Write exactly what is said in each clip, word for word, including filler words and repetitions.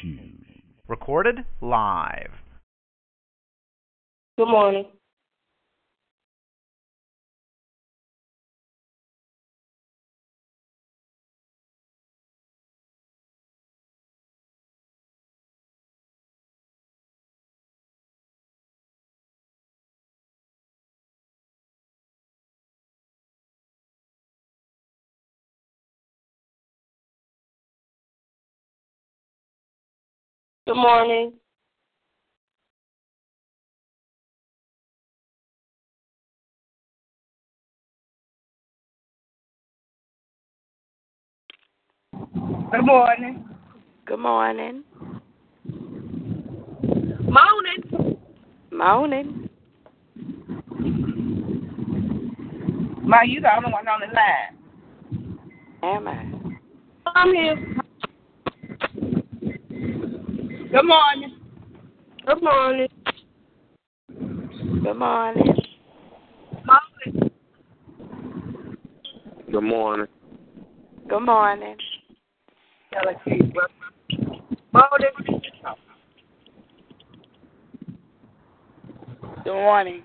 Shoes. Recorded live. Good morning. Good morning. Good morning. Good morning. Morning. Morning. Ma, you the only one on the line. Am I? I'm here. Good morning. Good morning. Good morning. Morning. Good morning. Good morning. Morning. Good morning. Good morning.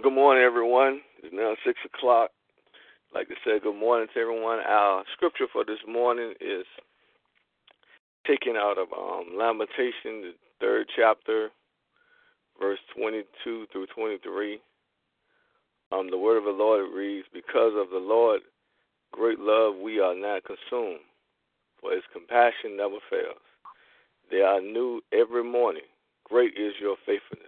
Good morning, everyone. It's now six o'clock. Like I said, good morning to everyone. Our scripture for this morning is taken out of um, Lamentations, the third chapter, verse twenty-two through twenty-three. Um, the word of the Lord reads, "Because of the Lord, great love, we are not consumed, for his compassion never fails. They are new every morning. Great is your faithfulness."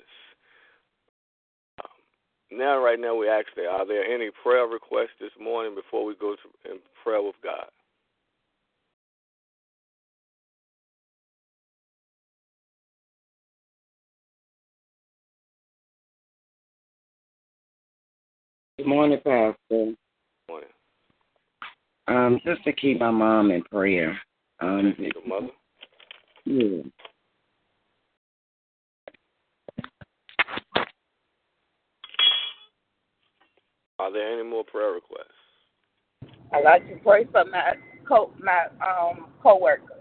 Now, right now, we ask that, are there any prayer requests this morning before we go to in prayer with God? Good morning, Pastor. Good morning. Um, just to keep my mom in prayer. Um, your mother? Yeah. Are there any more prayer requests? I'd like to pray for my co my um coworker.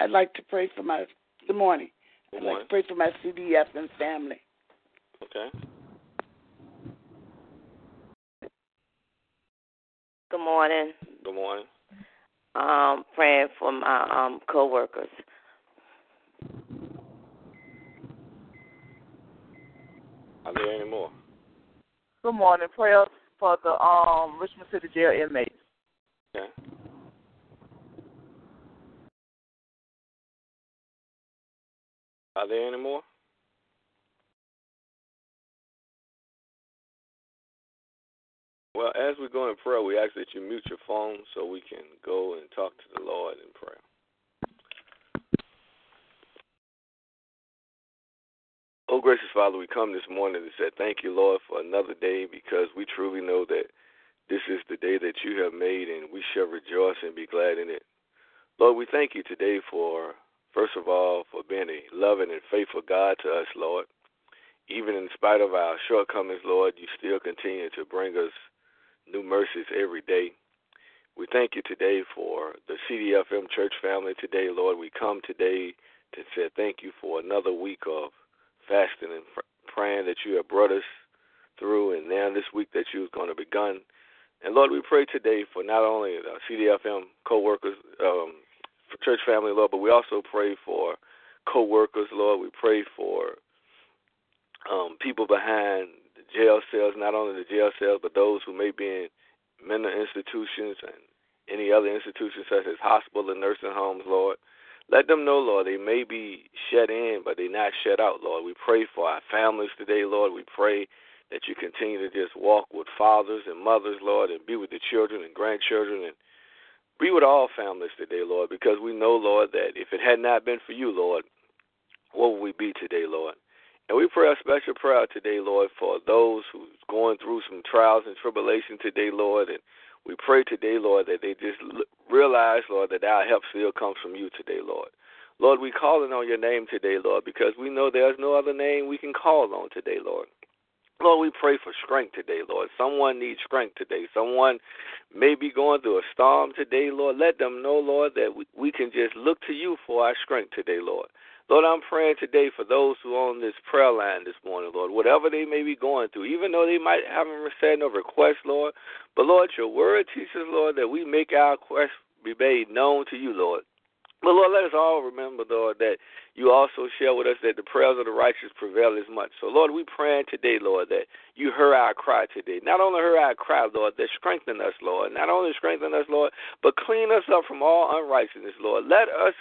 I'd like to pray for my good morning. Good morning. I'd like to pray for my C D F M family. Okay. Good morning. Good morning. Um, praying for my um coworkers. Are there any more? Good morning. Prayer for the um, Richmond City Jail inmates. Okay. Are there any more? Well, as we go in prayer, we ask that you mute your phone so we can go and talk to the Lord in prayer. Oh, gracious Father, we come this morning to say thank you, Lord, for another day, because we truly know that this is the day that you have made, and we shall rejoice and be glad in it. Lord, we thank you today for, first of all, for being a loving and faithful God to us, Lord. Even in spite of our shortcomings, Lord, you still continue to bring us new mercies every day. We thank you today for the C D F M church family today, Lord. We come today to say thank you for another week of fasting and praying that you have brought us through, and now this week that you have going to begun. And, Lord, we pray today for not only the C D F M co-workers, um, church family, Lord, but we also pray for co-workers, Lord. We pray for um, people behind the jail cells, not only the jail cells, but those who may be in mental institutions and any other institutions such as hospitals and nursing homes, Lord. Let them know, Lord, they may be shut in, but they're not shut out, Lord. We pray for our families today, Lord. We pray that you continue to just walk with fathers and mothers, Lord, and be with the children and grandchildren, and be with all families today, Lord, because we know, Lord, that if it had not been for you, Lord, what would we be today, Lord? And we pray a special prayer today, Lord, for those who's going through some trials and tribulation today, Lord, and we pray today, Lord, that they just realize, Lord, that our help still comes from you today, Lord. Lord, we calling on your name today, Lord, because we know there's no other name we can call on today, Lord. Lord, we pray for strength today, Lord. Someone needs strength today. Someone may be going through a storm today, Lord. Let them know, Lord, that we, we can just look to you for our strength today, Lord. Lord, I'm praying today for those who are on this prayer line this morning, Lord, whatever they may be going through, even though they might haven't said no request, Lord. But, Lord, your word teaches, Lord, that we make our request be made known to you, Lord. But, Lord, let us all remember, Lord, that you also share with us that the prayers of the righteous prevail as much. So, Lord, we praying today, Lord, that you hear our cry today. Not only hear our cry, Lord, that strengthen us, Lord. Not only strengthen us, Lord, but clean us up from all unrighteousness, Lord. Let us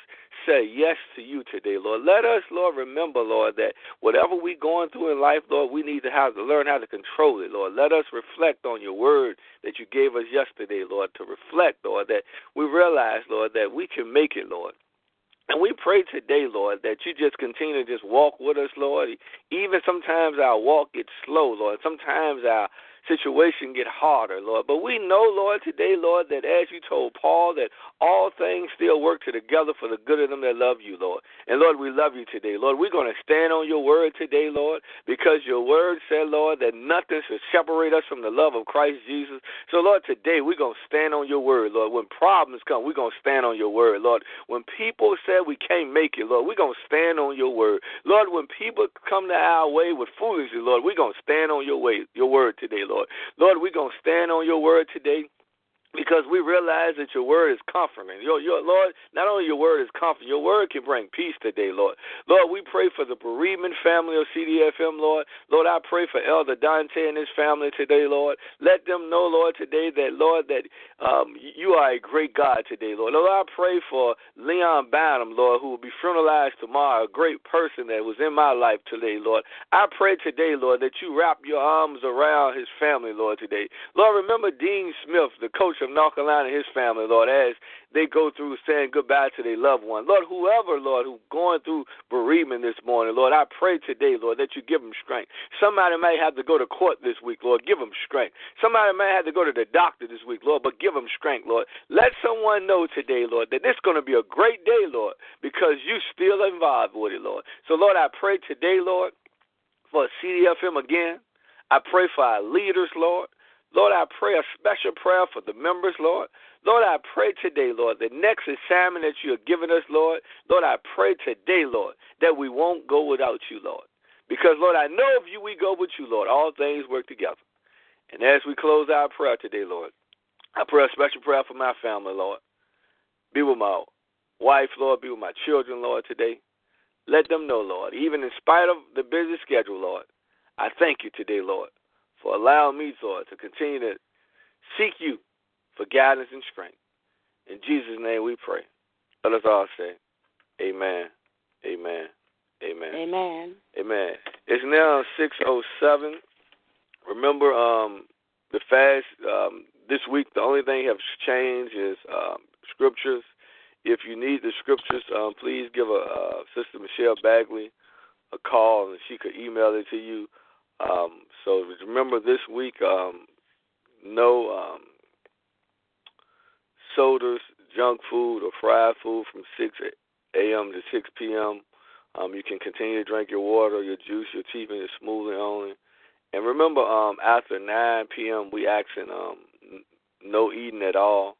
say yes to you today, Lord. Let us, Lord, remember, Lord, that whatever we're going through in life, Lord, we need to have to learn how to control it, Lord. Let us reflect on your word that you gave us yesterday, Lord, to reflect, Lord, that we realize, Lord, that we can make it, Lord. And we pray today, Lord, that you just continue to just walk with us, Lord. Even sometimes our walk gets slow, Lord. Sometimes our situation get harder, Lord. But we know, Lord, today, Lord, that as you told Paul, that all things still work together for the good of them that love you, Lord. And, Lord, we love you today, Lord. We're going to stand on your word today, Lord, because your word said, Lord, that nothing should separate us from the love of Christ Jesus. So, Lord, today we're going to stand on your word, Lord. When problems come, we're going to stand on your word, Lord. When people say we can't make it, Lord, we're going to stand on your word. Lord, when people come to our way with foolishness, Lord, we're going to stand on your way, your word today, Lord. Lord, we're going to stand on your word today, because we realize that your word is comforting. Your, your, Lord, not only your word is comforting, your word can bring peace today, Lord. Lord, we pray for the bereavement family of C D F M, Lord. Lord, I pray for Elder Dante and his family today, Lord. Let them know, Lord, today that, Lord, that um, you are a great God today, Lord. Lord, I pray for Leon Bannum, Lord, who will be funeralized tomorrow, a great person that was in my life today, Lord. I pray today, Lord, that you wrap your arms around his family, Lord, today. Lord, remember Dean Smith, the coach of North Carolina and his family, Lord, as they go through saying goodbye to their loved one. Lord, whoever, Lord, who's going through bereavement this morning, Lord, I pray today, Lord, that you give them strength. Somebody may have to go to court this week, Lord. Give them strength. Somebody may have to go to the doctor this week, Lord, but give them strength, Lord. Let someone know today, Lord, that this is going to be a great day, Lord, because you're still involved with it, Lord. So, Lord, I pray today, Lord, for C D F M again. I pray for our leaders, Lord. Lord, I pray a special prayer for the members, Lord. Lord, I pray today, Lord, the next assignment that you have given us, Lord, Lord, I pray today, Lord, that we won't go without you, Lord. Because, Lord, I know if you, we go with you, Lord, all things work together. And as we close our prayer today, Lord, I pray a special prayer for my family, Lord. Be with my wife, Lord. Be with my children, Lord, today. Let them know, Lord, even in spite of the busy schedule, Lord, I thank you today, Lord, for allowing me, Lord, to continue to seek you for guidance and strength. In Jesus' name we pray. Let us all say, amen, amen, amen. Amen. Amen. It's now six oh seven. Remember, um, the fast um, this week, the only thing that's changed is um, scriptures. If you need the scriptures, um, please give a, uh, Sister Michelle Bagley a call, and she could email it to you. Um, so remember this week, um, no um, sodas, junk food, or fried food from six a.m. to six p.m. Um, you can continue to drink your water, your juice, your tea, and your smoothie only. And remember, um, after nine p.m., we asking um, n- no eating at all.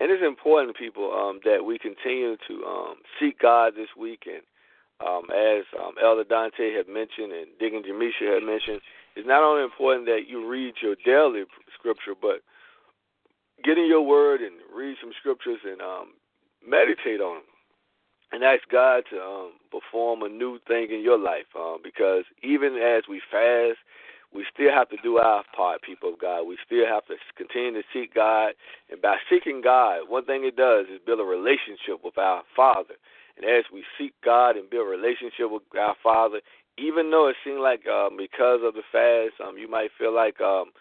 And it's important, people, um, that we continue to um, seek God this week. And um, as um, Elder Dante had mentioned and Dick and Jamesha had mentioned, it's not only important that you read your daily scripture, but get in your word and read some scriptures and um, meditate on them. And ask God to um, perform a new thing in your life, um, because even as we fast, we still have to do our part, people of God. We still have to continue to seek God. And by seeking God, one thing it does is build a relationship with our Father. And as we seek God and build a relationship with our Father, even though it seems like um, because of the fast, um, you might feel like um,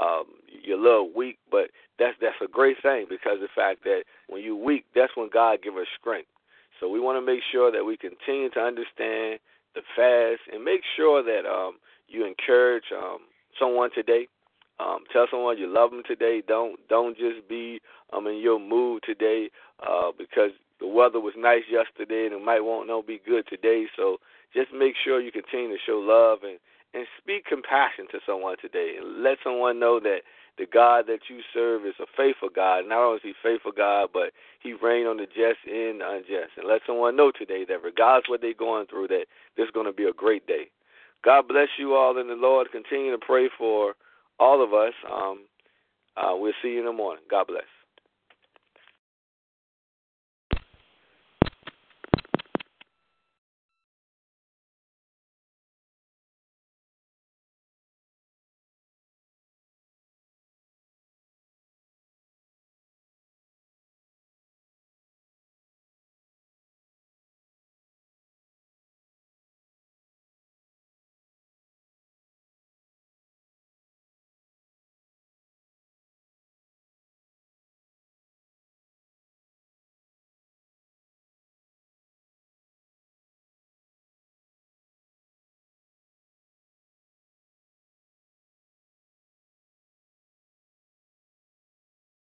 um, you're a little weak, but that's, that's a great thing, because the fact that when you're weak, that's when God gives us strength. So we want to make sure that we continue to understand the fast and make sure that um, you encourage um, someone today. Um, tell someone you love them today. Don't don't just be um, in your mood today uh, because the weather was nice yesterday and it might won't no be good today. So just make sure you continue to show love and, and speak compassion to someone today and let someone know that the God that you serve is a faithful God. Not only is he faithful God, but he reigns on the just and the unjust. And let someone know today that regardless what they're going through, that this is going to be a great day. God bless you all in the Lord. Continue to pray for all of us. Um, uh, we'll see you in the morning. God bless.